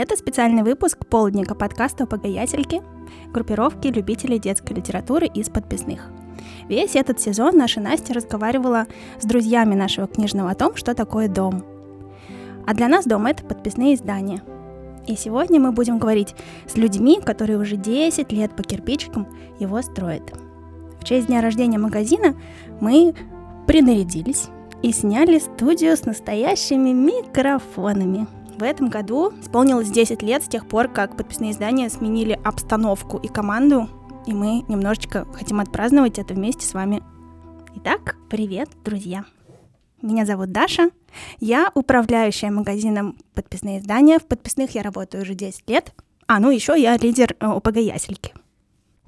Это специальный выпуск полдника подкаста «Погоятельки» группировки любителей детской литературы из подписных. Весь этот сезон наша Настя разговаривала с друзьями нашего книжного о том, что такое дом. А для нас дом – это подписные издания. И сегодня мы будем говорить с людьми, которые уже 10 лет по кирпичикам его строят. В честь дня рождения магазина мы принарядились и сняли студию с настоящими микрофонами. В этом году исполнилось 10 лет с тех пор, как подписные издания сменили обстановку и команду, и мы немножечко хотим отпраздновать это вместе с вами. Итак, привет, друзья! Меня зовут Даша, я управляющая магазином «Подписные издания». В подписных я работаю уже 10 лет, еще я лидер ОПГ «Ясельки».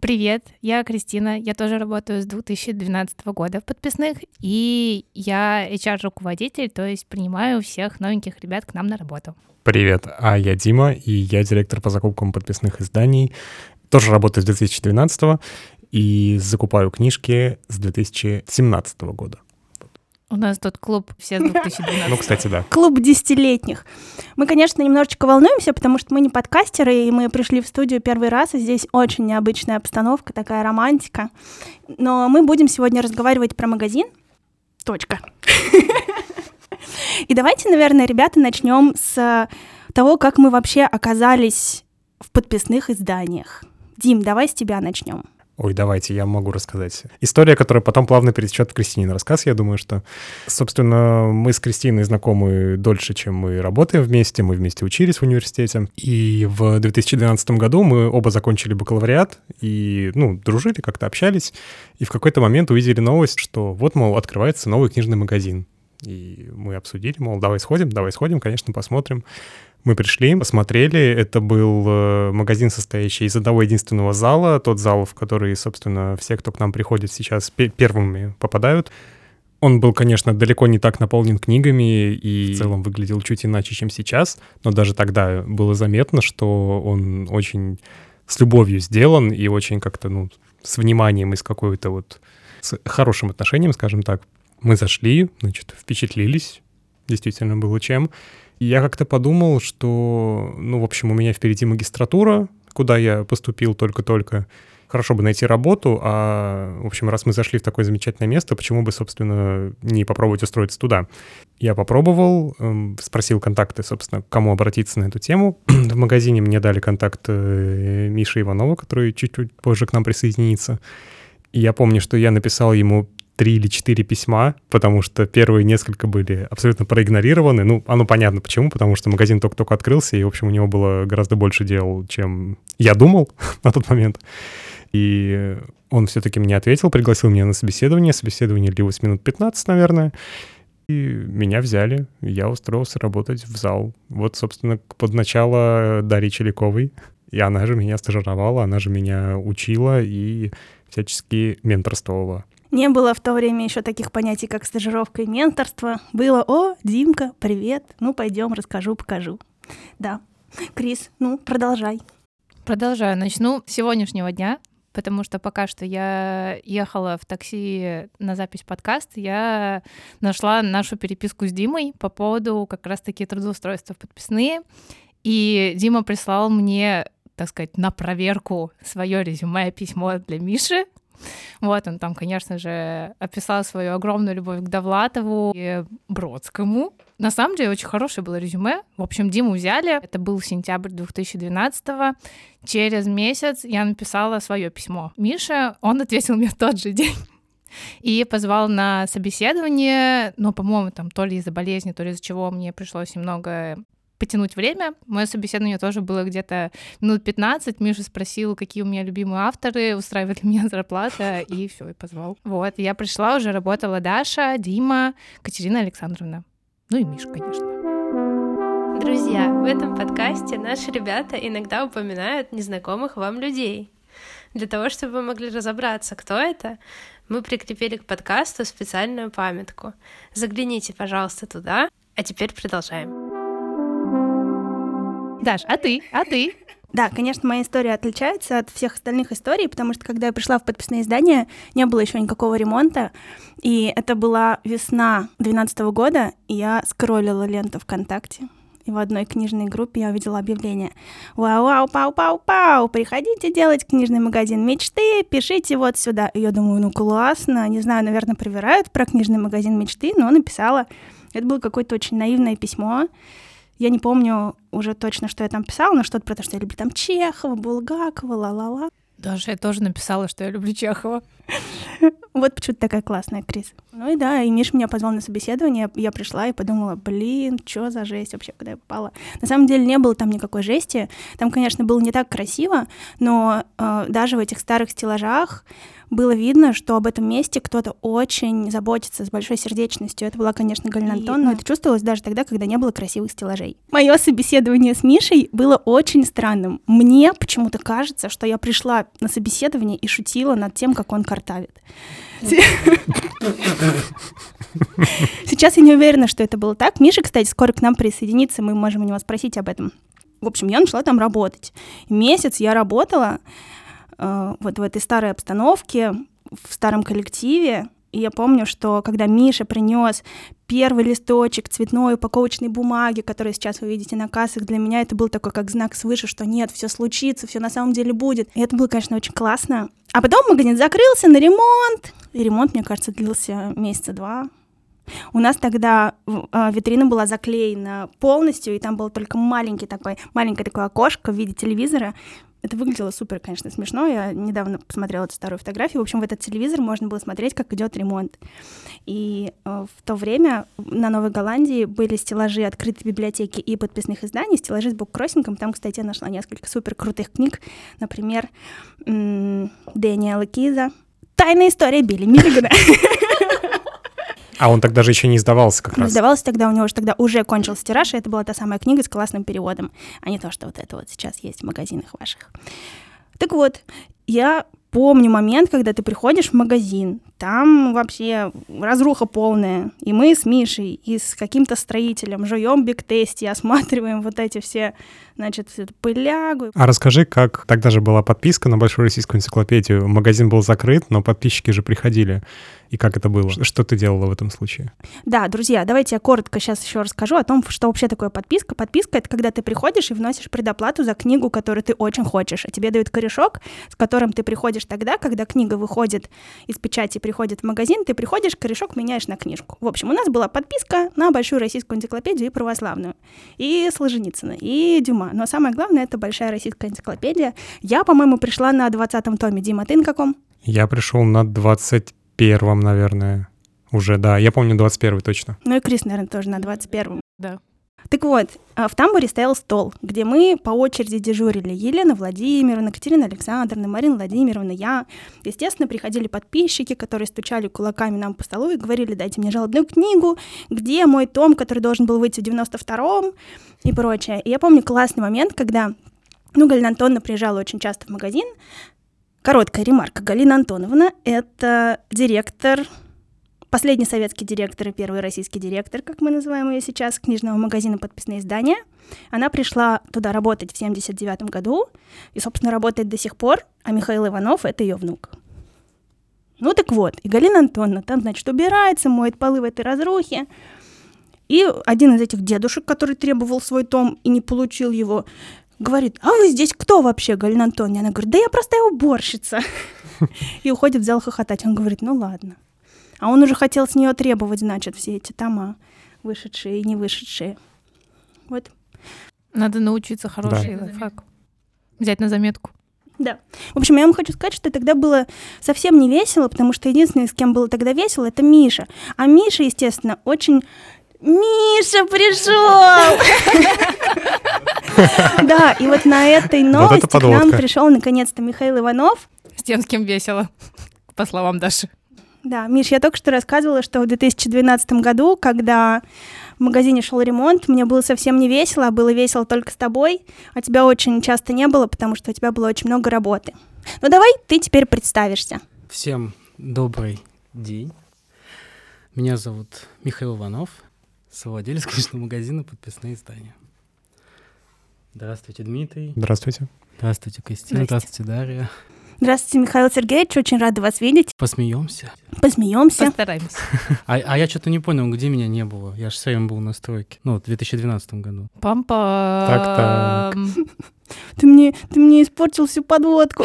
Привет, я Кристина, я тоже работаю с 2012 года в подписных, и я HR-руководитель, то есть принимаю всех новеньких ребят к нам на работу. Привет, а я Дима, и я директор по закупкам подписных изданий, тоже работаю с 2012 и закупаю книжки с 2017 года. У нас тут клуб все с 2012. Ну, кстати, да. Клуб десятилетних. Мы, конечно, немножечко волнуемся, потому что мы не подкастеры, и мы пришли в студию первый раз, и здесь очень необычная обстановка, такая романтика. Но мы будем сегодня разговаривать про магазин. Точка. И давайте, наверное, ребята, начнем с того, как мы вообще оказались в подписных изданиях. Дим, давай с тебя начнем. Ой, давайте, я могу рассказать. История, которая потом плавно перетечет в Кристинин рассказ, я думаю, что... Собственно, мы с Кристиной знакомы дольше, чем мы работаем вместе. Мы вместе учились в университете. И в 2012 году мы оба закончили бакалавриат и, дружили, как-то общались. И в какой-то момент увидели новость, что вот, мол, открывается новый книжный магазин. И мы обсудили, мол, давай сходим, конечно, посмотрим. Мы пришли, посмотрели, это был магазин, состоящий из одного единственного зала, тот зал, в который, собственно, все, кто к нам приходит сейчас, первыми попадают. Он был, конечно, далеко не так наполнен книгами и в целом выглядел чуть иначе, чем сейчас, но даже тогда было заметно, что он очень с любовью сделан и очень как-то, с вниманием и с какой-то с хорошим отношением, скажем так. Мы зашли, впечатлились, действительно было чем. Я как-то подумал, что, у меня впереди магистратура, куда я поступил только-только. Хорошо бы найти работу, раз мы зашли в такое замечательное место, почему бы, собственно, не попробовать устроиться туда? Я попробовал, спросил контакты, собственно, к кому обратиться на эту тему. В магазине мне дали контакт Миши Иванова, который чуть-чуть позже к нам присоединится. И я помню, что я написал ему 3 или 4 письма, потому что первые несколько были абсолютно проигнорированы. Оно понятно почему, потому что магазин только-только открылся, и, у него было гораздо больше дел, чем я думал на тот момент. И он все-таки мне ответил, пригласил меня на собеседование. Собеседование длилось минут 15, наверное. И меня взяли. Я устроился работать в зал. Вот, собственно, под начало Дарьи Чиляковой. И она же меня стажировала, она же меня учила и всячески менторствовала. Не было в то время еще таких понятий, как стажировка и менторство. Было: «О, Димка, привет, пойдем, расскажу, покажу». Да. Крис, продолжай. Продолжаю. Начну с сегодняшнего дня, потому что пока что я ехала в такси на запись подкаста, я нашла нашу переписку с Димой по поводу как раз-таки трудоустройства в подписные, и Дима прислал мне, так сказать, на проверку свое резюме, письмо для Миши. Он там, конечно же, описал свою огромную любовь к Довлатову и Бродскому. На самом деле, очень хорошее было резюме. В общем, Диму взяли. Это был сентябрь 2012-го. Через месяц я написала свое письмо Мише. Он ответил мне в тот же день и позвал на собеседование. Но, по-моему, там то ли из-за болезни, то ли из-за чего мне пришлось немного потянуть время. Мое собеседование тоже было где-то минут 15. Миша спросил, какие у меня любимые авторы, устраивает ли меня зарплата, и все, и позвал. Я пришла, уже работала Даша, Дима, Екатерина Александровна. И Миша, конечно. Друзья, в этом подкасте наши ребята иногда упоминают незнакомых вам людей. Для того, чтобы вы могли разобраться, кто это, мы прикрепили к подкасту специальную памятку. Загляните, пожалуйста, туда. А теперь продолжаем. Даш, а ты? Да, конечно, моя история отличается от всех остальных историй, потому что, когда я пришла в подписные издания, не было еще никакого ремонта, и это была весна 2012 года, и я скроллила ленту ВКонтакте, и И в одной книжной группе я увидела объявление: «Вау-вау, пау-пау-пау, приходите делать книжный магазин мечты, пишите вот сюда». И я думаю, ну классно, не знаю, наверное, проверяют про книжный магазин мечты, но написала. Это было какое-то очень наивное письмо. Я не помню уже точно, что я там писала, но что-то про то, что я люблю там Чехова, Булгакова, ла-ла-ла. Даже я тоже написала, что я люблю Чехова. Вот почему ты такая классная, Крис. Ну и да, и Миш меня позвал на собеседование, я пришла и подумала, блин, что за жесть вообще, куда я попала. На самом деле не было там никакой жести, там, конечно, было не так красиво, но даже в этих старых стеллажах было видно, что об этом месте кто-то очень заботится, с большой сердечностью. Это была, конечно, Галина Антоновна, но это чувствовалось даже тогда, когда не было красивых стеллажей. Мое собеседование с Мишей было очень странным. Мне почему-то кажется, что я пришла на собеседование и шутила над тем, как он картавит. Сейчас я не уверена, что это было так. Миша, кстати, скоро к нам присоединится, мы можем у него спросить об этом. В общем, я начала там работать. Месяц я работала, вот в этой старой обстановке, в старом коллективе. И я помню, что когда Миша принес первый листочек цветной упаковочной бумаги, который сейчас вы видите на кассах, для меня это был такой как знак свыше, что нет, все случится, все на самом деле будет. И это было, конечно, очень классно. А потом магазин закрылся на ремонт. И ремонт, мне кажется, длился месяца два. У нас тогда витрина была заклеена полностью, и там было только маленькое такое окошко в виде телевизора. Это выглядело супер, конечно, смешно. Я недавно посмотрела эту старую фотографию. В общем, в этот телевизор можно было смотреть, как идет ремонт. И в то время на Новой Голландии были стеллажи открытой библиотеки и подписных изданий, стеллажи с буккроссингом. Там, кстати, я нашла несколько супер крутых книг. Например, Дэниэла Киза «Тайная история Билли Миллигана». А он тогда же еще не издавался как раз. Не издавался тогда, у него же тогда уже кончился тираж, и это была та самая книга с классным переводом, а не то, что вот это вот сейчас есть в магазинах ваших. Так вот, я помню момент, когда ты приходишь в магазин, там вообще разруха полная, и мы с Мишей и с каким-то строителем жуем биг-тести, осматриваем вот эти все, значит, пылягу. А расскажи, как тогда же была подписка на Большую Российскую энциклопедию, магазин был закрыт, но подписчики же приходили. И как это было? Что ты делала в этом случае? Да, друзья, давайте я коротко сейчас еще расскажу о том, что вообще такое подписка. Подписка — это когда ты приходишь и вносишь предоплату за книгу, которую ты очень хочешь, а тебе дают корешок, с которым ты приходишь тогда, когда книга выходит из печати и приходит в магазин, ты приходишь, корешок меняешь на книжку. В общем, у нас была подписка на Большую Российскую энциклопедию и православную, и Солженицына, и Дюма. Но самое главное — это Большая Российская энциклопедия. Я, по-моему, пришла на 20-м томе. Дима, ты на каком? Я пришел на 21-м, наверное, уже, да. Я помню 21-й точно. Ну и Крис, наверное, тоже на 21-м. Да. Так вот, в тамбуре стоял стол, где мы по очереди дежурили. Елена Владимировна, Екатерина Александровна, Марина Владимировна, я. Естественно, приходили подписчики, которые стучали кулаками нам по столу и говорили: дайте мне жалобную книгу, где мой том, который должен был выйти в 92-м и прочее. И я помню классный момент, когда, Галина Антоновна приезжала очень часто в магазин. Короткая ремарка. Галина Антоновна — это директор, последний советский директор и первый российский директор, как мы называем ее сейчас, книжного магазина «Подписные издания». Она пришла туда работать в 1979 году и, собственно, работает до сих пор, а Михаил Иванов — это ее внук. Ну так вот, и Галина Антоновна там, значит, убирается, моет полы в этой разрухе. И один из этих дедушек, который требовал свой том и не получил его, говорит: а вы здесь кто вообще, Галина Антоновна? Она говорит: да я простая уборщица. И уходит в зал хохотать. Он говорит: ну ладно. А он уже хотел с нее требовать, значит, все эти тома, вышедшие и не вышедшие. Вот. Надо научиться, хороший лайфхак. Взять на заметку. Да. В общем, я вам хочу сказать, что тогда было совсем не весело, потому что единственное, с кем было тогда весело, это Миша. А Миша, естественно, очень... Миша пришел! Да, и вот на этой новости к нам пришел наконец-то Михаил Иванов. С тем, с кем весело, по словам Даши. Да, Миш, я только что рассказывала, что в 2012 году, когда в магазине шел ремонт, мне было совсем не весело, а было весело только с тобой, а тебя очень часто не было, потому что у тебя было очень много работы. Ну давай ты теперь представишься. Всем добрый день. Меня зовут Михаил Иванов, совладелец книжного магазина «Подписные издания». Здравствуйте, Дмитрий. Здравствуйте. Здравствуйте, Кристина. Здравствуйте, Дарья. Здравствуйте, Михаил Сергеевич, очень рада вас видеть. Посмеемся. Постараемся. А я что-то не понял, где меня не было. Я же с вами был на стройке. В 2012 году. Пам-пам. Так-так. Ты мне испортил всю подводку.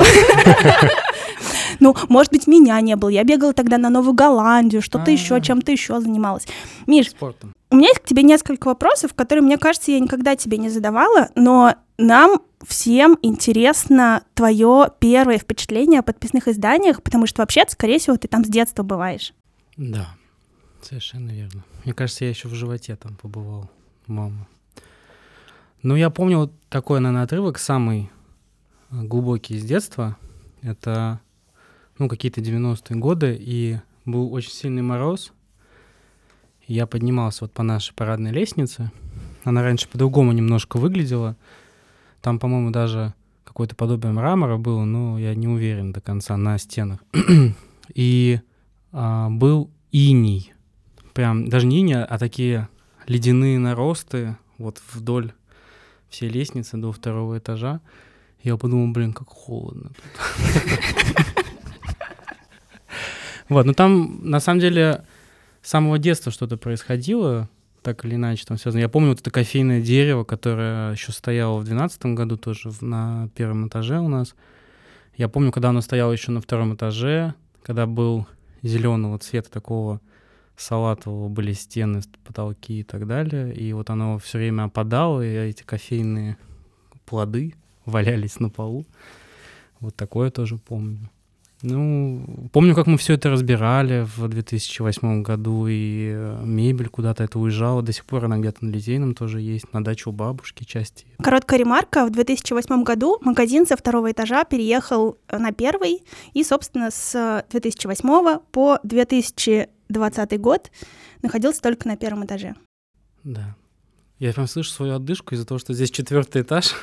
Может быть, меня не было. Я бегала тогда на Новую Голландию, что-то еще, чем-то еще занималась. Миш, спортом. У меня есть к тебе несколько вопросов, которые, мне кажется, я никогда тебе не задавала, но нам всем интересно твое первое впечатление о подписных изданиях, потому что вообще, скорее всего, ты там с детства бываешь. Да, совершенно верно. Мне кажется, я еще в животе там побывал, мама. Я помню такой, наверное, отрывок, самый глубокий из детства. Это, какие-то 90-е годы, и был очень сильный мороз. Я поднимался по нашей парадной лестнице. Она раньше по-другому немножко выглядела. Там, по-моему, даже какое-то подобие мрамора было, но я не уверен до конца, на стенах. И был иней. Прям даже не иней, а такие ледяные наросты вдоль всей лестницы до второго этажа. Я подумал, как холодно. Там, на самом деле, с самого детства что-то происходило, так или иначе там связано. Я помню это кофейное дерево, которое еще стояло в 2012 году тоже на первом этаже у нас. Я помню, когда оно стояло еще на втором этаже, когда был зеленого цвета, такого салатового, были стены, потолки и так далее. И оно все время опадало, и эти кофейные плоды валялись на полу. Такое тоже помню. Помню, как мы все это разбирали в 2008 году, и мебель куда-то это уезжала. До сих пор она где-то на Литейном тоже есть, на даче у бабушки части. Короткая ремарка. В 2008 году магазин со второго этажа переехал на первый, и, собственно, с 2008 по 2020 год находился только на первом этаже. Да. Я прям слышу свою отдышку из-за того, что здесь 4-й этаж.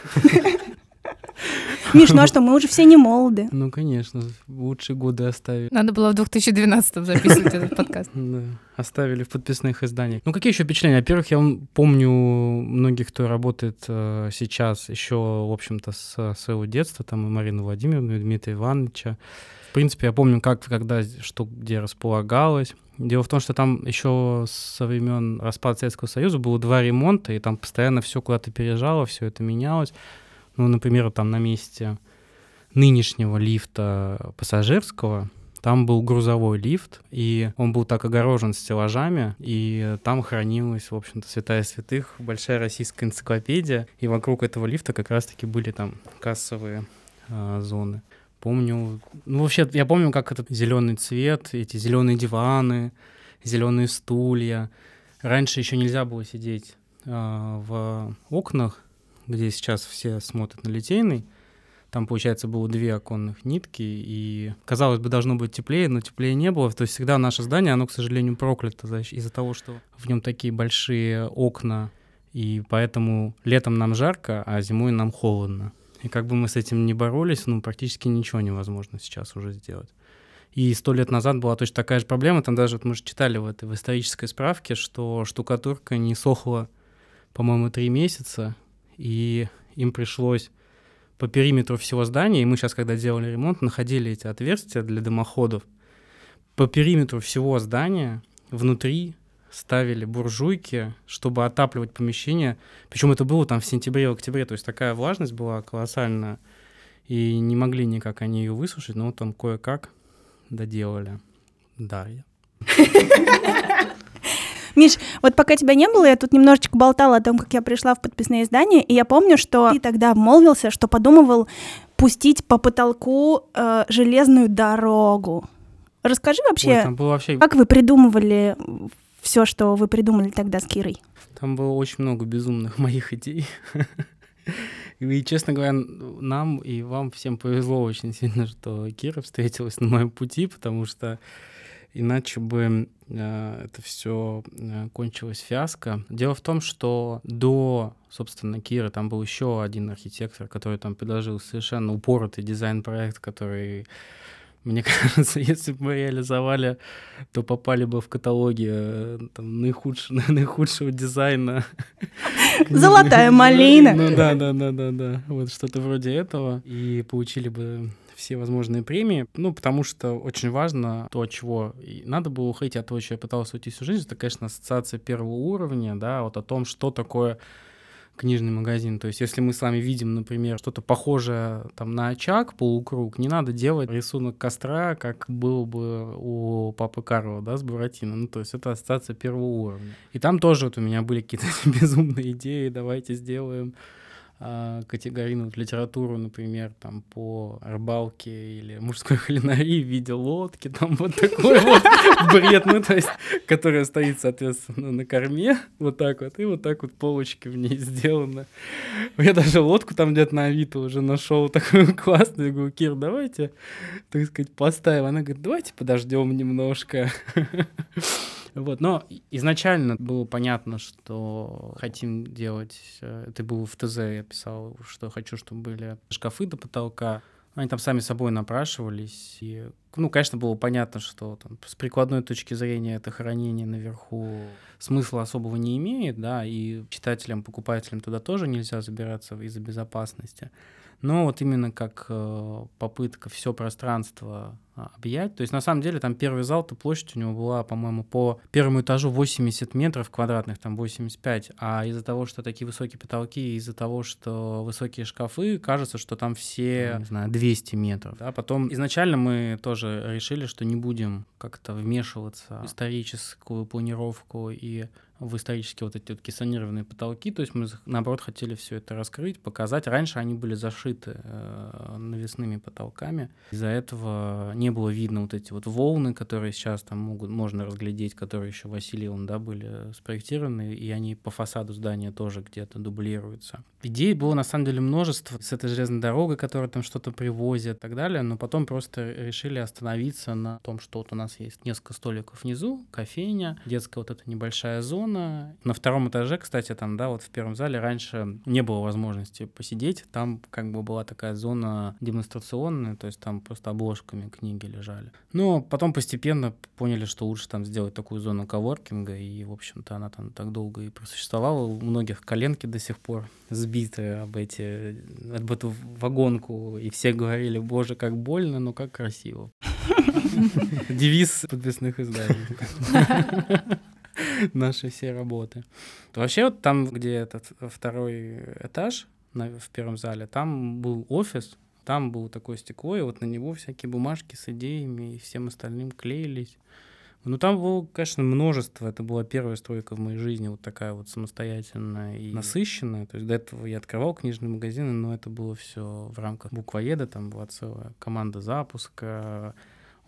Миш, что, мы уже все не молоды. Конечно, лучшие годы оставили. Надо было в 2012-м записывать этот подкаст. Да, оставили в подписных изданиях. Какие еще впечатления? Во-первых, я помню многих, кто работает сейчас еще, в общем-то, с своего детства, там и Марину Владимировну, и Дмитрия Ивановича. В принципе, я помню, как, когда, что, где располагалось. Дело в том, что там еще со времен распада Советского Союза было 2 ремонта, и там постоянно все куда-то переезжало, все это менялось. Например, там на месте нынешнего лифта пассажирского, там был грузовой лифт, и он был так огорожен стеллажами, и там хранилась, в общем-то, святая святых, Большая Российская энциклопедия, и вокруг этого лифта как раз-таки были там кассовые зоны. Помню, вообще, я помню, как этот зеленый цвет, эти зеленые диваны, зеленые стулья. Раньше еще нельзя было сидеть в окнах, где сейчас все смотрят на Литейный. Там, получается, было 2 оконных нитки, и, казалось бы, должно быть теплее, но теплее не было. То есть всегда наше здание, оно, к сожалению, проклято из-за того, что в нем такие большие окна, и поэтому летом нам жарко, а зимой нам холодно. И как бы мы с этим ни боролись, практически ничего невозможно сейчас уже сделать. И 100 лет назад была точно такая же проблема. Там даже мы же читали в исторической справке, что штукатурка не сохла, по-моему, 3 месяца, и им пришлось по периметру всего здания, и мы сейчас, когда делали ремонт, находили эти отверстия для дымоходов, по периметру всего здания внутри ставили буржуйки, чтобы отапливать помещение. Причем это было в сентябре, в октябре, то есть такая влажность была колоссальная, и не могли никак они ее высушить, но кое-как доделали. Дарья. Миш, пока тебя не было, я тут немножечко болтала о том, как я пришла в подписные издания, и я помню, что ты тогда обмолвился, что подумывал пустить по потолку железную дорогу. Расскажи вообще, как вы придумывали все, что вы придумали тогда с Кирой? Там было очень много безумных моих идей. И, честно говоря, нам и вам всем повезло очень сильно, что Кира встретилась на моем пути, потому что иначе бы это все кончилось фиаско. Дело в том, что до, собственно, Киры там был еще один архитектор, который там предложил совершенно упоротый дизайн-проект, который, мне кажется, если бы мы реализовали, то попали бы в каталоги наихудшего дизайна. Золотая малина. Да. Что-то вроде этого. И получили бы все возможные премии, ну, потому что очень важно то, чего надо было уходить от того, чего я пытался уйти всю жизнь, это, конечно, ассоциация первого уровня, да, вот о том, что такое книжный магазин. То есть если мы с вами видим, например, что-то похожее там на очаг, полукруг, не надо делать рисунок костра, как было бы у Папы Карло, да, с Буратино. Ну, то есть это ассоциация первого уровня. И там тоже вот у меня были какие-то безумные идеи, давайте сделаем категорийную литературу, например, там по рыбалке или мужской кулинарии в виде лодки, там вот такой вот бред, ну, то есть, который стоит, соответственно, на корме, вот так вот, и вот так вот полочки в ней сделаны. Я даже лодку там где-то на Авито уже нашел такую классную, я говорю, Кир, давайте, так сказать, поставим. Она говорит, давайте подождем немножко. Вот, но изначально было понятно, что хотим делать... Это было в ТЗ, я писал, что хочу, чтобы были шкафы до потолка. Они там сами собой напрашивались. И, ну, конечно, было понятно, что там, с прикладной точки зрения это хранение наверху смысла особого не имеет, да, и читателям, покупателям туда тоже нельзя забираться из-за безопасности. Но вот именно как попытка все пространство объять. То есть, на самом деле, там первый зал-то площадь у него была, по-моему, по первому этажу 80 метров квадратных, там 85. А из-за того, что такие высокие потолки, из-за того, что высокие шкафы, кажется, что там все, не знаю, 200 метров. Да? Потом изначально мы тоже решили, что не будем как-то вмешиваться в историческую планировку и в исторические вот эти вот кессонированные потолки. То есть мы, наоборот, хотели все это раскрыть, показать. Раньше они были зашиты навесными потолками. Из-за этого не было видно вот эти вот волны, которые сейчас там можно разглядеть, которые еще Василием, да, были спроектированы, и они по фасаду здания тоже где-то дублируются. Идей было, на самом деле, множество. С этой железной дорогой, которая там что-то привозит и так далее, но потом просто решили остановиться на том, что вот у нас есть несколько столиков внизу, кофейня, детская вот эта небольшая зона. На втором этаже, кстати, там, да, вот в первом зале раньше не было возможности посидеть, там как бы была такая зона демонстрационная, то есть там просто обложками книги лежали. Но потом постепенно поняли, что лучше там сделать такую зону коворкинга, и, в общем-то, она там так долго и просуществовала. У многих коленки до сих пор сбиты об эту вагонку, и все говорили, боже, как больно, но как красиво. Девиз подписных изданий. Наши все работы. Вообще вот там, где этот второй этаж в первом зале, там был офис, там было такое стекло, и вот на него всякие бумажки с идеями и всем остальным клеились. Ну, там было, конечно, множество. Это была первая стройка в моей жизни, вот такая вот самостоятельная и насыщенная. То есть до этого я открывал книжные магазины, но это было все в рамках буквоеда, там была целая команда запуска,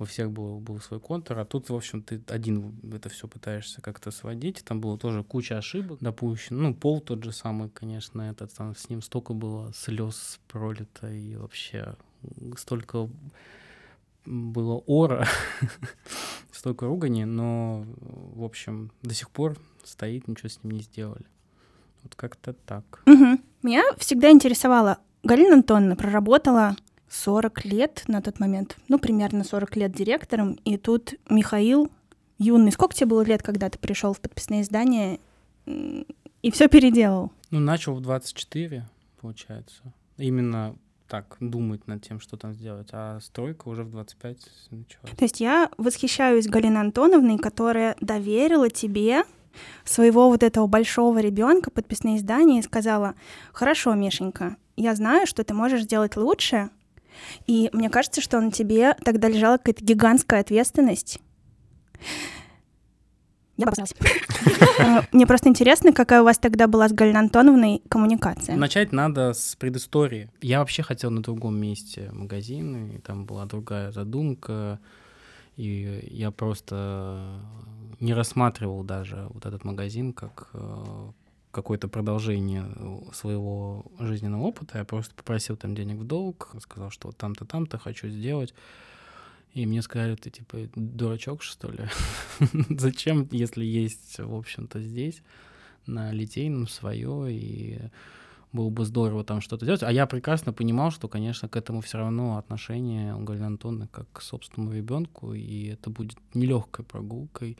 у всех был свой контур, а тут, в общем, ты один это все пытаешься как-то сводить. Там было тоже куча ошибок допущено. Ну, Пол тот же самый, конечно, этот, там с ним столько было слез пролито, и вообще столько было ора, столько ругани, но, в общем, до сих пор стоит, ничего с ним не сделали. Вот как-то так. Меня всегда интересовало. Галина Антоновна проработала 40 лет на тот момент, ну, примерно 40 лет директором, и тут Михаил юный. Сколько тебе было лет, когда ты пришел в подписные издания и все переделал? Ну, начал в 24, получается. Именно так думать над тем, что там сделать, а стройка уже в 25 началась. То есть я восхищаюсь Галиной Антоновной, которая доверила тебе своего вот этого большого ребенка подписные издания и сказала: «Хорошо, Мишенька, я знаю, что ты можешь сделать лучше». И мне кажется, что на тебе тогда лежала какая-то гигантская ответственность. Я обосралась. Мне просто интересно, какая у вас тогда была с Галиной Антоновной коммуникация. Начать надо с предыстории. Я вообще хотел на другом месте магазин, и там была другая задумка, и я просто не рассматривал даже вот этот магазин как какое-то продолжение своего жизненного опыта. Я просто попросил там денег в долг, сказал, что вот там-то хочу сделать. И мне сказали, ты типа дурачок, что ли? Зачем, если есть, в общем-то, здесь, на Литейном свое, и было бы здорово там что-то делать. А я прекрасно понимал, что, конечно, к этому все равно отношение у Галины Антоновны как к собственному ребенку, и это будет нелегкой прогулкой.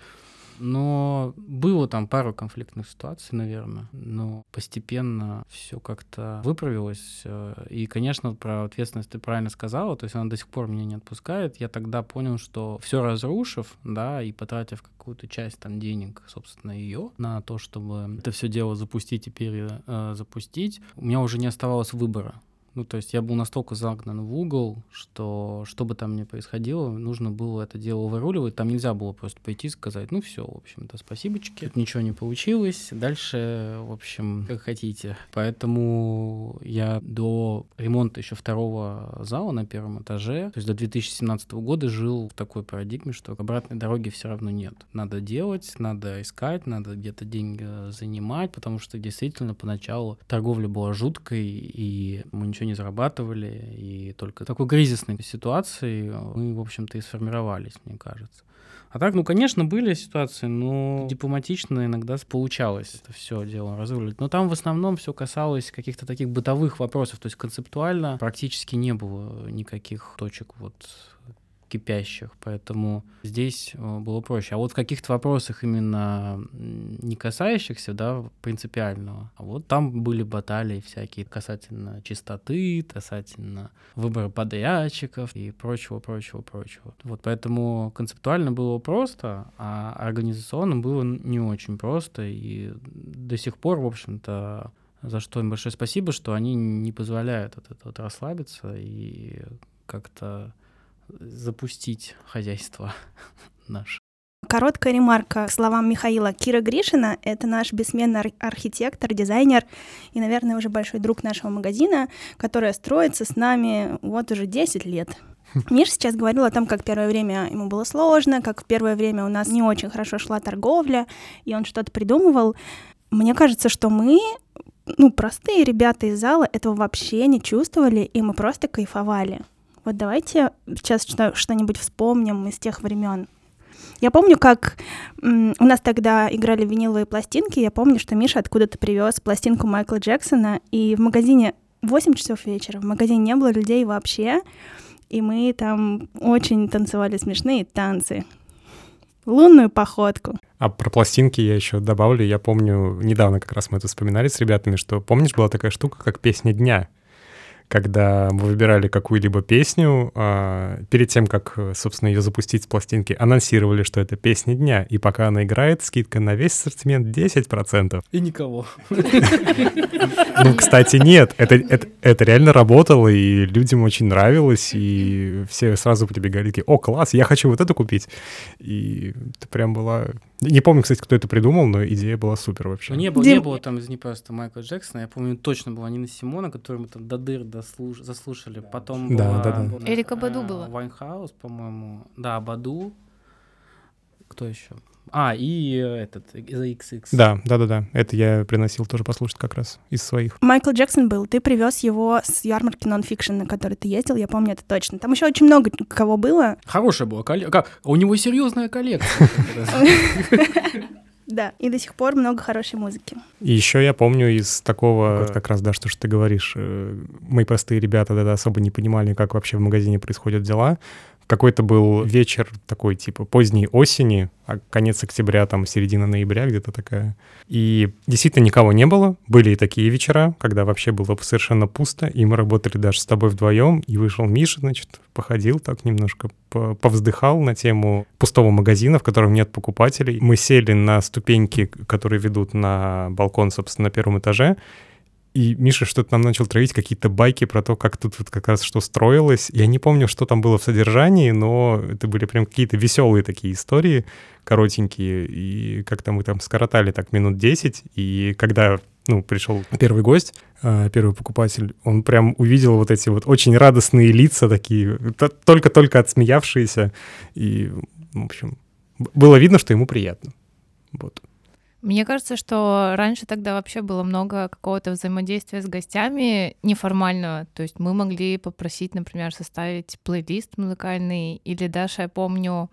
Но было там пару конфликтных ситуаций, наверное, но постепенно все как-то выправилось. И, конечно, про ответственность ты правильно сказала, то есть она до сих пор меня не отпускает. Я тогда понял, что все разрушив, да, и потратив какую-то часть там денег, собственно, ее на то, чтобы это все дело запустить и перезапустить, у меня уже не оставалось выбора. Ну, то есть я был настолько загнан в угол, что что бы там ни происходило, нужно было это дело выруливать. Там нельзя было просто пойти и сказать, ну, все, в общем-то, спасибочки. Тут ничего не получилось, дальше, в общем, как хотите. Поэтому я до ремонта еще второго зала на первом этаже, то есть до 2017 года жил в такой парадигме, что обратной дороги все равно нет. Надо делать, надо искать, надо где-то деньги занимать, потому что действительно поначалу торговля была жуткой, и мы ничего не зарабатывали, и только в такой кризисной ситуации мы, в общем-то, и сформировались, мне кажется. А так, ну, конечно, были ситуации, но дипломатично иногда получалось это все дело разруливать. Но там в основном все касалось каких-то таких бытовых вопросов, то есть концептуально практически не было никаких точек вот кипящих, поэтому здесь было проще. А вот в каких-то вопросах именно не касающихся, да, принципиального, а вот там были баталии всякие касательно чистоты, касательно выбора подрядчиков и прочего. Вот поэтому концептуально было просто, а организационно было не очень просто, и до сих пор, в общем-то, за что им большое спасибо, что они не позволяют от этого расслабиться и как-то запустить хозяйство наше. Короткая ремарка к словам Михаила. Кира Гришина — это наш бессменный архитектор, дизайнер и, наверное, уже большой друг нашего магазина, которая строится с нами вот уже 10 лет. Миш сейчас говорил о том, как первое время ему было сложно, как в первое время у нас не очень хорошо шла торговля, и он что-то придумывал. Мне кажется, что мы, простые ребята из зала, этого вообще не чувствовали, и мы просто кайфовали. Вот давайте сейчас что-нибудь вспомним из тех времен. Я помню, как у нас тогда играли виниловые пластинки. Я помню, что Миша откуда-то привез пластинку Майкла Джексона. И в магазине 8 часов вечера, в магазине не было людей вообще. И мы там очень танцевали смешные танцы. Лунную походку. А про пластинки я еще добавлю. Я помню, недавно как раз мы это вспоминали с ребятами, что, помнишь, была такая штука, как «Песня дня», когда мы выбирали какую-либо песню, перед тем, как, собственно, ее запустить с пластинки, анонсировали, что это песня дня, и пока она играет, скидка на весь ассортимент 10%. И никого. Ну, кстати, нет, это реально работало, и людям очень нравилось, и все сразу прибегали, такие, о, класс, я хочу вот это купить. И это прям была... Не помню, кстати, кто это придумал, но идея была супер вообще. Но не было там из непросто Майкла Джексона. Я помню, точно была Нина Симона, которую мы там до дыр заслушали. Да. Потом была... Эрика Баду была. Вайнхаус, по-моему. Да, Баду. Кто еще? И этот, из XX. Да. Это я приносил тоже послушать как раз из своих. Майкл Джексон был. Ты привез его с ярмарки Non-Fiction, на который ты ездил. Я помню это точно. Там еще очень много кого было. Хорошая была коллекция. У него серьезная коллекция. Да, и до сих пор много хорошей музыки. И еще я помню из такого, вот как раз, да, что ты говоришь, мы простые ребята тогда особо не понимали, как вообще в магазине происходят дела. Какой-то был вечер такой, типа, поздней осени, конец октября, там, середина ноября где-то такая. И действительно никого не было. Были и такие вечера, когда вообще было совершенно пусто, и мы работали даже с тобой вдвоем. И вышел Миша, значит, походил так немножко, повздыхал на тему пустого магазина, в котором нет покупателей. Мы сели на ступеньки, которые ведут на балкон, собственно, на первом этаже. И Миша что-то нам начал травить, какие-то байки про то, как тут вот как раз что строилось. Я не помню, что там было в содержании, но это были прям какие-то веселые такие истории, коротенькие. И как-то мы там скоротали так минут 10. И когда, пришел первый гость, первый покупатель, он прям увидел вот эти вот очень радостные лица такие, только-только отсмеявшиеся. И, в общем, было видно, что ему приятно. Вот. Мне кажется, что раньше тогда вообще было много какого-то взаимодействия с гостями неформального. То есть мы могли попросить, например, составить плейлист музыкальный. Или Даша, я помню,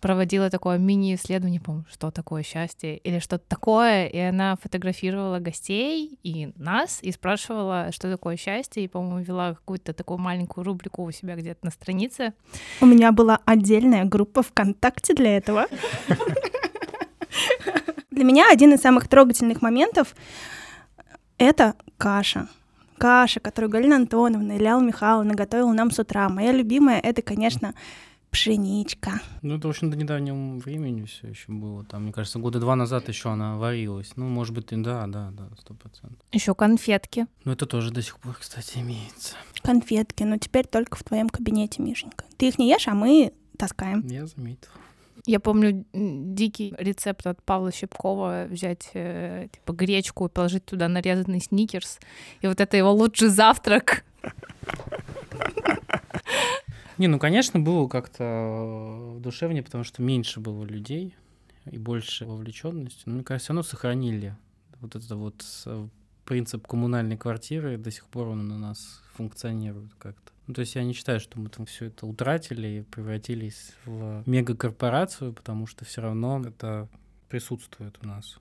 проводила такое мини-исследование, помню, что такое счастье или что-то такое. И она фотографировала гостей и нас, и спрашивала, что такое счастье. И, по-моему, вела какую-то такую маленькую рубрику у себя где-то на странице. У меня была отдельная группа ВКонтакте для этого. Для меня один из самых трогательных моментов — это каша. Каша, которую Галина Антоновна и Ляла Михайловна готовила нам с утра. Моя любимая — это, конечно, пшеничка. Ну, это, в общем, до недавнего времени все еще было. Там, мне кажется, года два назад еще она варилась. Ну, может быть, да, 100%. Еще конфетки. Ну, это тоже до сих пор, кстати, имеется. Конфетки, но теперь только в твоем кабинете, Мишенька. Ты их не ешь, а мы таскаем. Я заметил. Я помню дикий рецепт от Павла Щепкова взять типа гречку и положить туда нарезанный сникерс. И вот это его лучший завтрак. Не, ну, конечно, было как-то душевнее, потому что меньше было людей и больше вовлеченности. Но, мне кажется, все равно сохранили вот этот вот принцип коммунальной квартиры. До сих пор он у нас функционирует как-то. Ну, то есть я не считаю, что мы там все это утратили и превратились в мегакорпорацию, потому что все равно это присутствует у нас.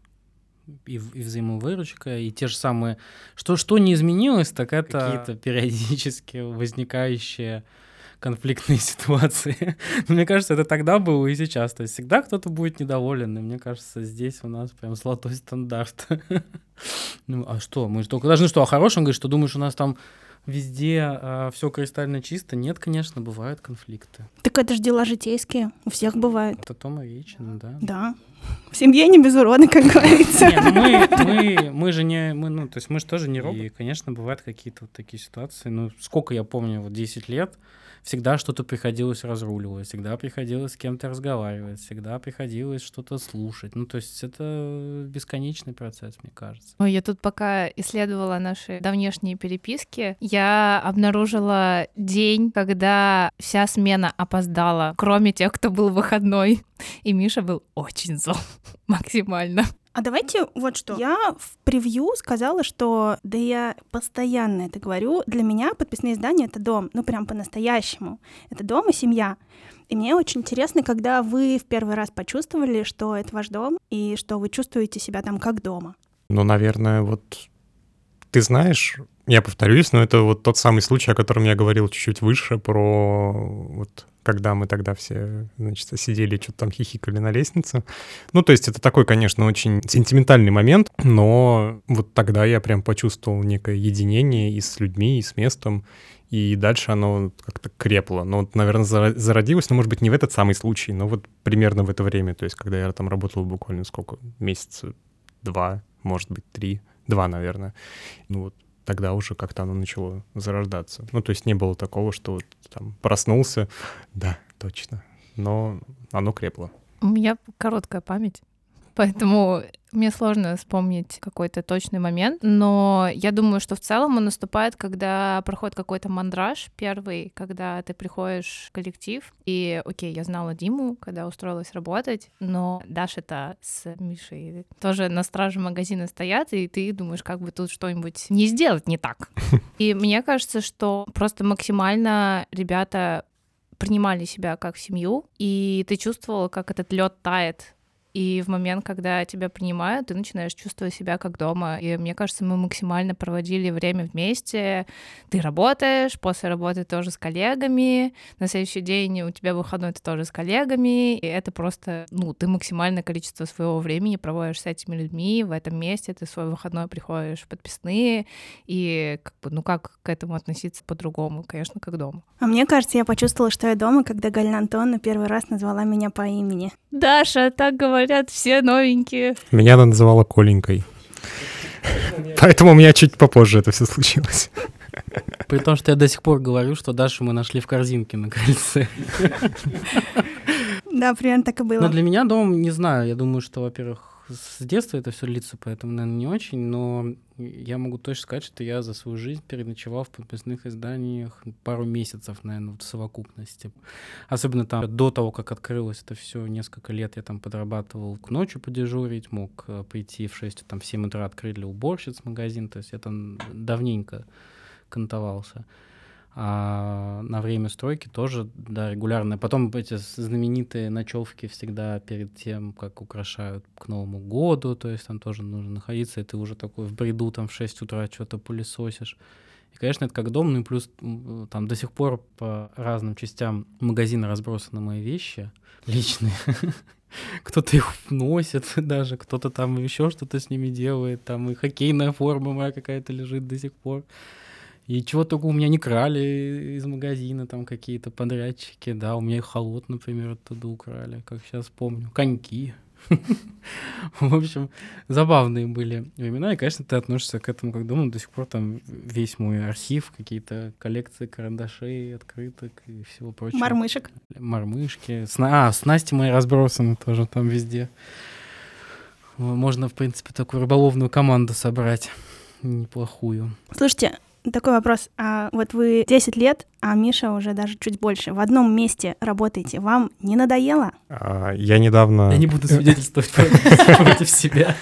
И взаимовыручка, и те же самые... Что не изменилось, так это какие-то периодически возникающие конфликтные ситуации. Но мне кажется, это тогда было и сейчас. То есть всегда кто-то будет недоволен, и мне кажется, здесь у нас прям золотой стандарт. Ну, а что? Мы же только должны что о хорошем говорить, что думаешь, у нас там везде все кристально чисто? Нет, конечно, бывают конфликты. Так это же дела житейские, у всех бывает. Это Тома Ричина, да? Да. В семье не без урода, как говорится. Нет, мы же не... Ну, то есть мы же тоже не роботы. И, конечно, бывают какие-то вот такие ситуации. Ну, сколько я помню, вот 10 лет, всегда что-то приходилось разруливать, всегда приходилось с кем-то разговаривать, всегда приходилось что-то слушать. Ну, то есть это бесконечный процесс, мне кажется. Ой, я тут пока исследовала наши давнешние переписки, я обнаружила день, когда вся смена опоздала, кроме тех, кто был выходной. И Миша был очень зол, максимально. А давайте вот что. Я в превью сказала, что, да я постоянно это говорю, для меня подписные издания — это дом, ну прям по-настоящему. Это дом и семья. И мне очень интересно, когда вы в первый раз почувствовали, что это ваш дом, и что вы чувствуете себя там как дома. Ну, наверное, вот ты знаешь, я повторюсь, но это вот тот самый случай, о котором я говорил чуть-чуть выше, про вот... когда мы тогда все, значит, сидели, что-то там хихикали на лестнице. Ну, то есть это такой, конечно, очень сентиментальный момент, но вот тогда я прям почувствовал некое единение и с людьми, и с местом, и дальше оно как-то крепло. Но, вот, наверное, зародилось, но, может быть, не в этот самый случай, но вот примерно в это время, то есть когда я там работал буквально сколько, месяца два, может быть, три, два, наверное, ну вот. Тогда уже как-то оно начало зарождаться. Ну, то есть не было такого, что вот там проснулся, да, точно, но оно крепло. У меня короткая память, поэтому мне сложно вспомнить какой-то точный момент, но я думаю, что в целом он наступает, когда проходит какой-то мандраж первый, когда ты приходишь в коллектив, и, окей, я знала Диму, когда устроилась работать, но Даша-то с Мишей тоже на страже магазина стоят, и ты думаешь, как бы тут что-нибудь не сделать не так. И мне кажется, что просто максимально ребята принимали себя как семью, и ты чувствовала, как этот лед тает. И в момент, когда тебя принимают, ты начинаешь чувствовать себя как дома. И мне кажется, мы максимально проводили время вместе. Ты работаешь, после работы тоже с коллегами, на следующий день у тебя выходной, ты тоже с коллегами. И это просто, ну, ты максимальное количество своего времени проводишь с этими людьми в этом месте, ты свой выходной приходишь в подписные. И как бы, ну, как к этому относиться по-другому, конечно, как дома. А мне кажется, я почувствовала, что я дома, когда Галина Антоновна первый раз назвала меня по имени. Даша, так говорит. Говорят, все новенькие. Меня она называла Коленькой. Поэтому у меня чуть попозже это все случилось. При том, что я до сих пор говорю, что Дашу мы нашли в корзинке на кольце. Да, примерно так и было. Но для меня дом, не знаю, я думаю, что, во-первых, с детства это все длится, поэтому, наверное, не очень, но я могу точно сказать, что я за свою жизнь переночевал в подписных изданиях пару месяцев, наверное, в совокупности. Особенно там до того, как открылось это все, несколько лет я там подрабатывал к ночи подежурить, мог прийти в 6, там в 7 утра открыли уборщиц магазин, то есть я там давненько кантовался. А на время стройки тоже, да, регулярно. Потом эти знаменитые ночевки всегда перед тем, как украшают к Новому году, то есть там тоже нужно находиться, и ты уже такой в бреду там в 6 утра что-то пылесосишь. И, конечно, это как дом, ну и плюс там до сих пор по разным частям магазина разбросаны мои вещи личные. Кто-то их носит даже, кто-то там еще что-то с ними делает, там и хоккейная форма моя какая-то лежит до сих пор. И чего только у меня не крали из магазина, там какие-то подрядчики, да, у меня и халат, например, оттуда украли, как сейчас помню, коньки. В общем, забавные были времена, и, конечно, ты относишься к этому как дому, до сих пор там весь мой архив, какие-то коллекции карандашей, открыток и всего прочего. Мормышек. Мормышки. Снасти мои разбросаны тоже там везде. Можно, в принципе, такую рыболовную команду собрать неплохую. Слушайте, такой вопрос. Вот вы 10 лет, а Миша уже даже чуть больше. В одном месте работаете. Вам не надоело? Я недавно... Я не буду свидетельствовать против себя.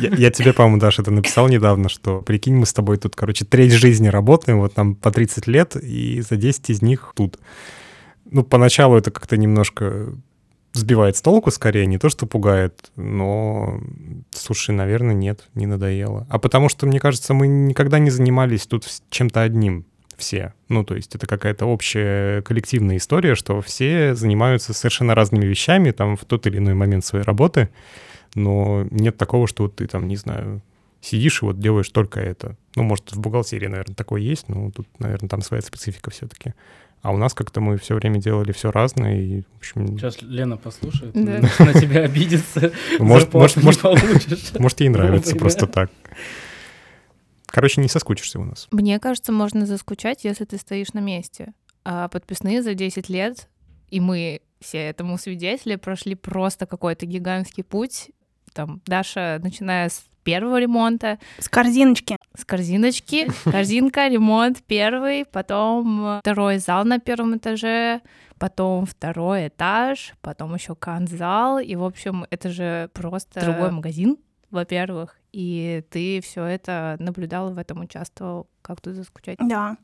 Я тебе, по-моему, Даша, это написал недавно, что, прикинь, мы с тобой тут, короче, треть жизни работаем, вот нам по 30 лет, и за 10 из них тут. Ну, поначалу это как-то немножко сбивает с толку скорее, не то что пугает, но, слушай, наверное, нет, не надоело. А потому что, мне кажется, мы никогда не занимались тут чем-то одним все. Ну, то есть это какая-то общая коллективная история, что все занимаются совершенно разными вещами там в тот или иной момент своей работы, но нет такого, что вот ты там, не знаю, сидишь и вот делаешь только это. Ну, может, в бухгалтерии, наверное, такое есть, но тут, наверное, там своя специфика все-таки. А у нас как-то мы все время делали все разное, и, в общем... Сейчас Лена послушает, да. На тебя обидится, зарплату не получишь. Может, ей нравится просто так. Короче, не соскучишься у нас. Мне кажется, можно заскучать, если ты стоишь на месте. А подписные за 10 лет, и мы все этому свидетели, прошли просто какой-то гигантский путь. Там Даша, начиная с первого ремонта. С корзиночки. Корзинка, ремонт первый, потом второй зал на первом этаже, потом второй этаж, потом еще канцзал. И, в общем, это же просто другой магазин, во-первых. И ты все это наблюдал, в этом участвовал. Как тут заскучать? Да.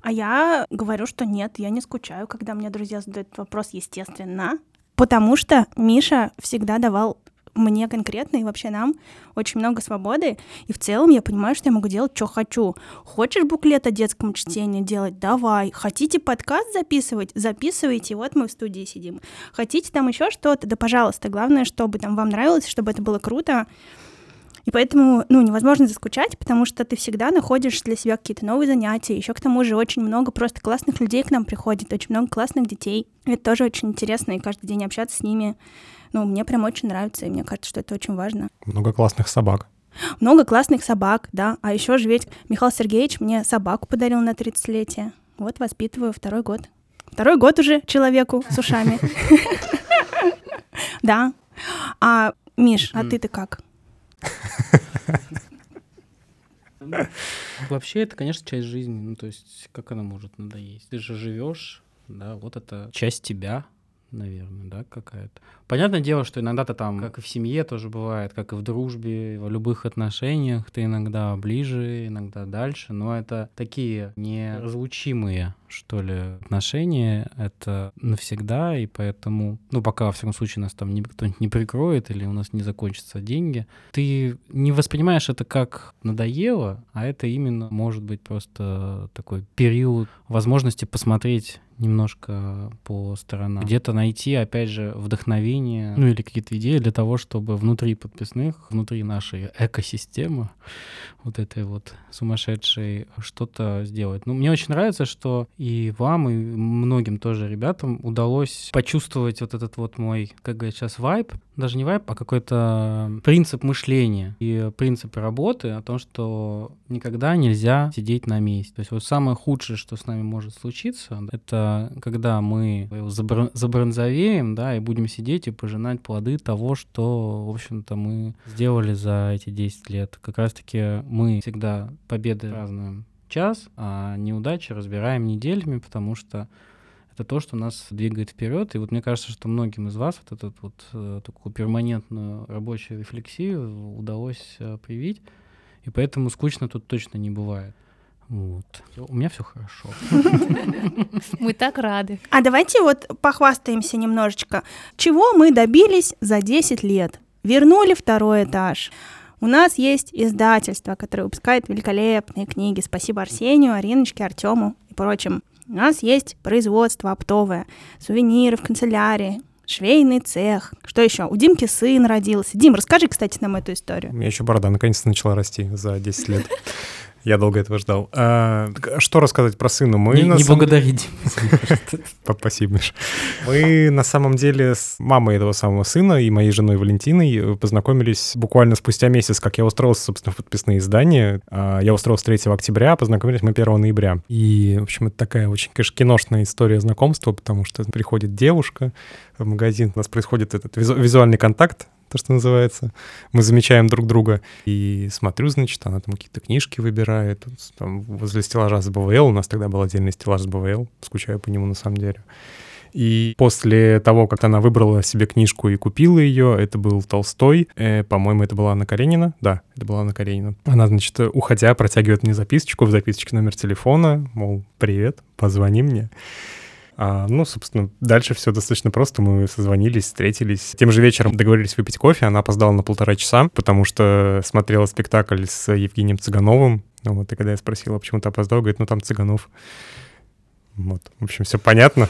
А я говорю, что нет, я не скучаю, когда мне друзья задают вопрос, естественно. Потому что Миша всегда давал... мне конкретно и вообще нам очень много свободы, и в целом я понимаю, что я могу делать, что хочу. Хочешь буклет о детском чтении делать? Давай. Хотите подкаст записывать? Записывайте, вот мы в студии сидим. Хотите там еще что-то? Да, пожалуйста. Главное, чтобы там вам нравилось, чтобы это было круто. И поэтому, невозможно заскучать, потому что ты всегда находишь для себя какие-то новые занятия. Еще к тому же очень много просто классных людей к нам приходит, очень много классных детей. Это тоже очень интересно, и каждый день общаться с ними. Мне прям очень нравится, и мне кажется, что это очень важно. Много классных собак. Много классных собак, да. А еще же ведь Михаил Сергеевич мне собаку подарил на 30-летие. Вот воспитываю второй год. Второй год уже человеку с ушами. Да. А, Миш, а ты-то как? Вообще, это, конечно, часть жизни. То есть, как она может надоесть? Ты же живешь, да, вот это часть тебя. Наверное, да, какая-то. Понятное дело, что иногда ты там, как и в семье тоже бывает, как и в дружбе, в любых отношениях, ты иногда ближе, иногда дальше, но это такие неразлучимые, что ли, отношения, это навсегда, и поэтому, пока, во всяком случае, нас там кто-нибудь не прикроет или у нас не закончатся деньги, ты не воспринимаешь это как надоело, а это именно, может быть, просто такой период возможности посмотреть немножко по сторонам. Где-то найти, опять же, вдохновение, или какие-то идеи для того, чтобы внутри подписных, внутри нашей экосистемы, вот этой вот сумасшедшей, что-то сделать. Мне очень нравится, что и вам, и многим тоже ребятам удалось почувствовать вот этот вот мой, как говорят сейчас, вайб, даже не вайб, а какой-то принцип мышления и принцип работы о том, что никогда нельзя сидеть на месте. То есть вот самое худшее, что с нами может случиться, это когда мы забронзовеем, да, и будем сидеть и пожинать плоды того, что, в общем-то, мы сделали за эти 10 лет. Как раз-таки мы всегда победы празднуем час, а неудачи разбираем неделями, потому что это то, что нас двигает вперед. И вот мне кажется, что многим из вас вот эту вот такую перманентную рабочую рефлексию удалось привить, и поэтому скучно тут точно не бывает. Вот. У меня все хорошо. Мы так рады. А давайте вот похвастаемся немножечко. Чего мы добились за 10 лет? Вернули второй этаж. У нас есть издательство, которое выпускает великолепные книги. Спасибо Арсению, Ариночке, Артему и прочим. У нас есть производство оптовое, сувениры в канцелярии, швейный цех. Что еще? У Димки сын родился. Дим, расскажи, кстати, нам эту историю. У меня еще борода наконец-то начала расти за 10 лет. Я долго этого ждал. Что рассказать про сына? Не благодарите. Спасибо, Миш. Мы на самом деле с мамой этого самого сына и моей женой Валентиной познакомились буквально спустя месяц, как я устроился, собственно, в подписные издания. Я устроился 3 октября, познакомились мы 1 ноября. И, в общем, это такая очень, конечно, киношная история знакомства, потому что приходит девушка в магазин, у нас происходит этот визуальный контакт, то, что называется. Мы замечаем друг друга. И смотрю, значит, она там какие-то книжки выбирает. Там возле стеллажа с БВЛ. У нас тогда был отдельный стеллаж с БВЛ. Скучаю по нему на самом деле. И после того, как она выбрала себе книжку и купила ее, это был Толстой, по-моему, это была Анна Каренина. Да, это была Анна Каренина. Она, значит, уходя, протягивает мне записочку, в записочке номер телефона, мол, привет, позвони мне. Ну, собственно, дальше все достаточно просто. Мы созвонились, встретились. Тем же вечером договорились выпить кофе. Она опоздала на 1,5 часа, потому что смотрела спектакль с Евгением Цыгановым. Вот, и когда я спросила, почему ты опоздал, говорит, там Цыганов. Вот, в общем, все понятно.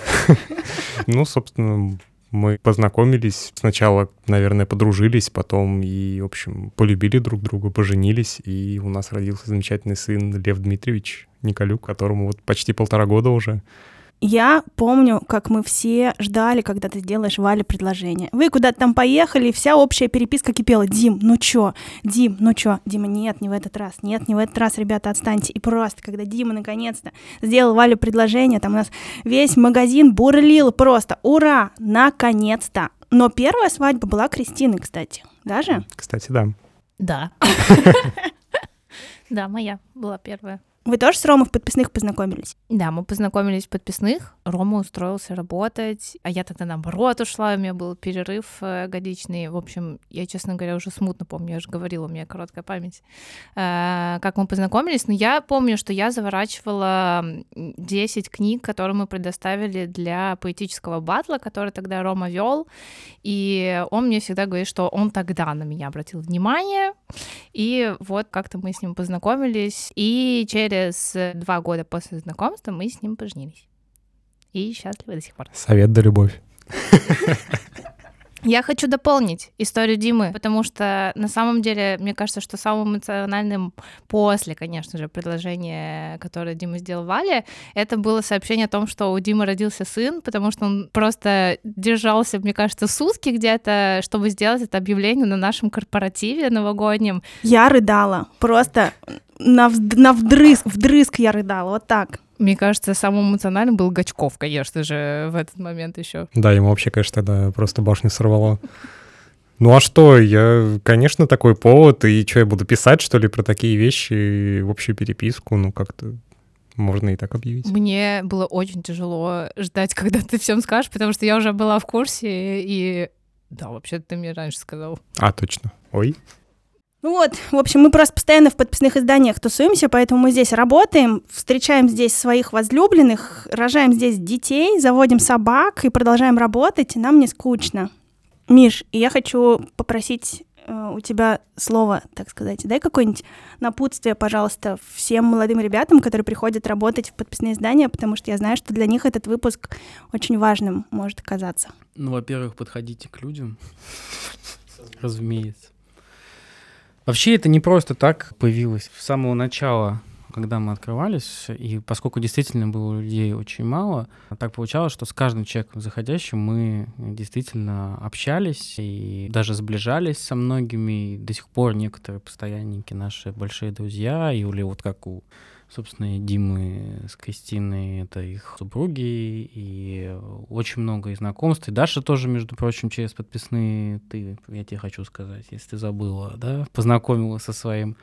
Ну, собственно, мы познакомились. Сначала, наверное, подружились, потом и, в общем, полюбили друг друга, поженились. И у нас родился замечательный сын Лев Дмитриевич Николюк, которому вот почти 1,5 года уже. Я помню, как мы все ждали, когда ты сделаешь Вале предложение. Вы куда-то там поехали, и вся общая переписка кипела. Дим, ну чё? Дим, ну чё? Дима, нет, не в этот раз. Нет, не в этот раз, ребята, отстаньте. И просто, когда Дима наконец-то сделал Вале предложение, там у нас весь магазин бурлил просто. Ура! Наконец-то! Но первая свадьба была Кристины, кстати. Даже? Кстати, да. Да. Да, моя была первая. Вы тоже с Ромой в подписных познакомились? Да, мы познакомились в подписных. Рома устроился работать, а я тогда наоборот ушла, у меня был перерыв годичный. В общем, я, честно говоря, уже смутно помню, я же говорила, у меня короткая память, как мы познакомились. Но я помню, что я заворачивала 10 книг, которые мы предоставили для поэтического батла, который тогда Рома вел. И он мне всегда говорит, что он тогда на меня обратил внимание. И вот как-то мы с ним познакомились. И через 2 года после знакомства мы с ним поженились. И счастливы до сих пор. Совет да любовь. Я хочу дополнить историю Димы, потому что на самом деле, мне кажется, что самым эмоциональным после, конечно же, предложения, которое Дима сделал Вале, это было сообщение о том, что у Димы родился сын, потому что он просто держался, мне кажется, сутки где-то, чтобы сделать это объявление на нашем корпоративе новогоднем. Я рыдала, просто вдрызг я рыдала, вот так. Мне кажется, самым эмоциональным был Гачков, конечно же, в этот момент еще. Да, ему вообще, конечно, тогда просто башню сорвало. Ну а что, я, конечно, такой повод, и что, я буду писать, что ли, про такие вещи, в общую переписку, ну как-то можно и так объявить. Мне было очень тяжело ждать, когда ты всем скажешь, потому что я уже была в курсе, и да, вообще-то ты мне раньше сказал. А, точно. Ой. Ну вот, в общем, мы просто постоянно в подписных изданиях тусуемся, поэтому мы здесь работаем, встречаем здесь своих возлюбленных, рожаем здесь детей, заводим собак и продолжаем работать, и нам не скучно. Миш, я хочу попросить у тебя слово, так сказать. Дай какое-нибудь напутствие, пожалуйста, всем молодым ребятам, которые приходят работать в подписные издания, потому что я знаю, что для них этот выпуск очень важным может оказаться. Ну, во-первых, подходите к людям, разумеется. Вообще это не просто так появилось. С самого начала, когда мы открывались, и поскольку действительно было людей очень мало, так получалось, что с каждым человеком заходящим мы действительно общались и даже сближались со многими. И до сих пор некоторые постоянники, наши большие друзья, или вот как у, собственно, Димы с Кристиной, это их супруги, и очень много и знакомств. И Даша тоже, между прочим, через подписные, я тебе хочу сказать, если ты забыла, да, познакомилась со своим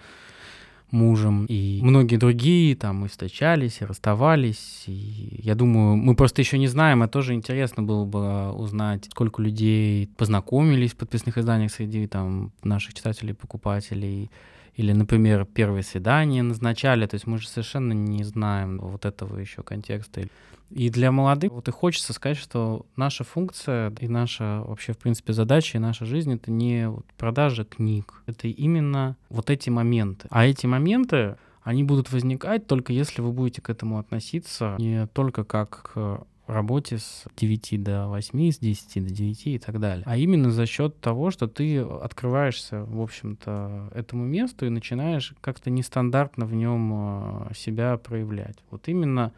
мужем, и многие другие там и встречались, и расставались, и я думаю, мы просто еще не знаем, а тоже интересно было бы узнать, сколько людей познакомились в подписных изданиях среди там наших читателей, покупателей, Или, например, первое свидание назначали. То есть мы же совершенно не знаем вот этого еще контекста. И для молодых вот и хочется сказать, что наша функция и наша вообще, в принципе, задача, и наша жизнь — это не продажа книг. Это именно вот эти моменты. А эти моменты, они будут возникать только если вы будете к этому относиться не только как к работе с 9 до 8, с 10 до 9 и так далее. А именно за счет того, что ты открываешься, в общем-то, этому месту и начинаешь как-то нестандартно в нем себя проявлять. Вот именно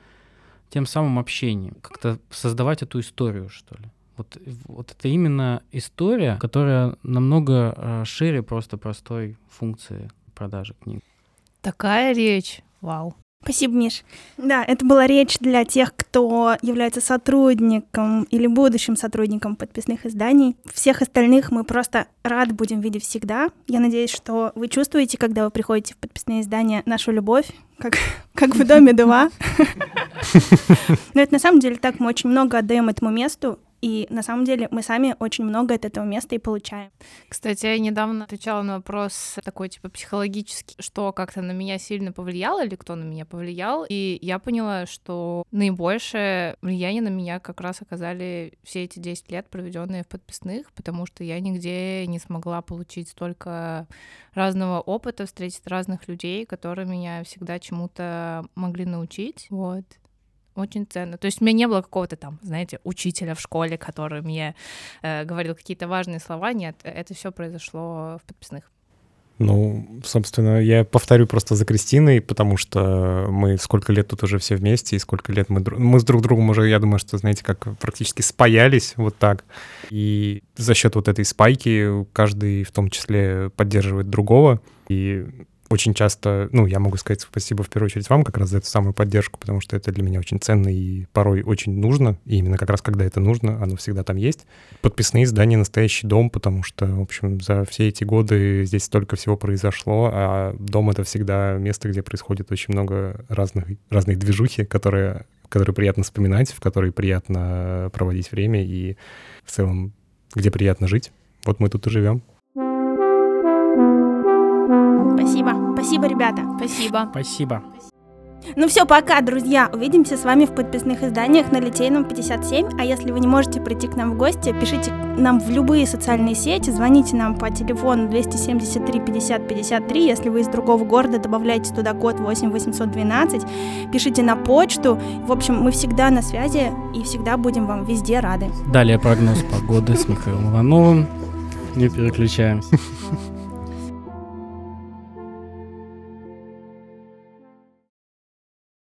тем самым общением, как-то создавать эту историю, что ли. Вот это именно история, которая намного шире просто простой функции продажи книг. Такая речь, вау. Спасибо, Миш. Да, это была речь для тех, кто является сотрудником или будущим сотрудником подписных изданий. Всех остальных мы просто рады будем видеть всегда. Я надеюсь, что вы чувствуете, когда вы приходите в подписные издания, нашу любовь, как в «Доме 2». Но это на самом деле так, мы очень много отдаем этому месту. И на самом деле мы сами очень много от этого места и получаем. Кстати, я недавно отвечала на вопрос такой, типа, психологический, что как-то на меня сильно повлияло или кто на меня повлиял. И я поняла, что наибольшее влияние на меня как раз оказали все эти 10 лет, проведенные в подписных, потому что я нигде не смогла получить столько разного опыта, встретить разных людей, которые меня всегда чему-то могли научить. Вот. Очень ценно. То есть у меня не было какого-то там, знаете, учителя в школе, который мне говорил какие-то важные слова. Нет, это все произошло в подписных. Ну, собственно, я повторю просто за Кристиной, потому что мы сколько лет тут уже все вместе, и сколько лет мы с друг другом уже, я думаю, что, знаете, как практически спаялись вот так. И за счет вот этой спайки каждый в том числе поддерживает другого. И очень часто, ну, я могу сказать спасибо в первую очередь вам как раз за эту самую поддержку, потому что это для меня очень ценно и порой очень нужно. И именно как раз когда это нужно, оно всегда там есть. Подписные издания — настоящий дом, потому что, в общем, за все эти годы здесь столько всего произошло, а дом — это всегда место, где происходит очень много разных движухи, которые приятно вспоминать, в которые приятно проводить время и в целом, где приятно жить. Вот мы тут и живем. Спасибо. Спасибо, ребята. Спасибо. Спасибо. Ну все, пока, друзья. Увидимся с вами в подписных изданиях на Литейном 57. А если вы не можете прийти к нам в гости, пишите нам в любые социальные сети, звоните нам по телефону 273 50 53. Если вы из другого города, добавляйте туда код 8812. Пишите на почту. В общем, мы всегда на связи и всегда будем вам везде рады. Далее прогноз погоды с Михаилом Ивановым. Не переключаемся.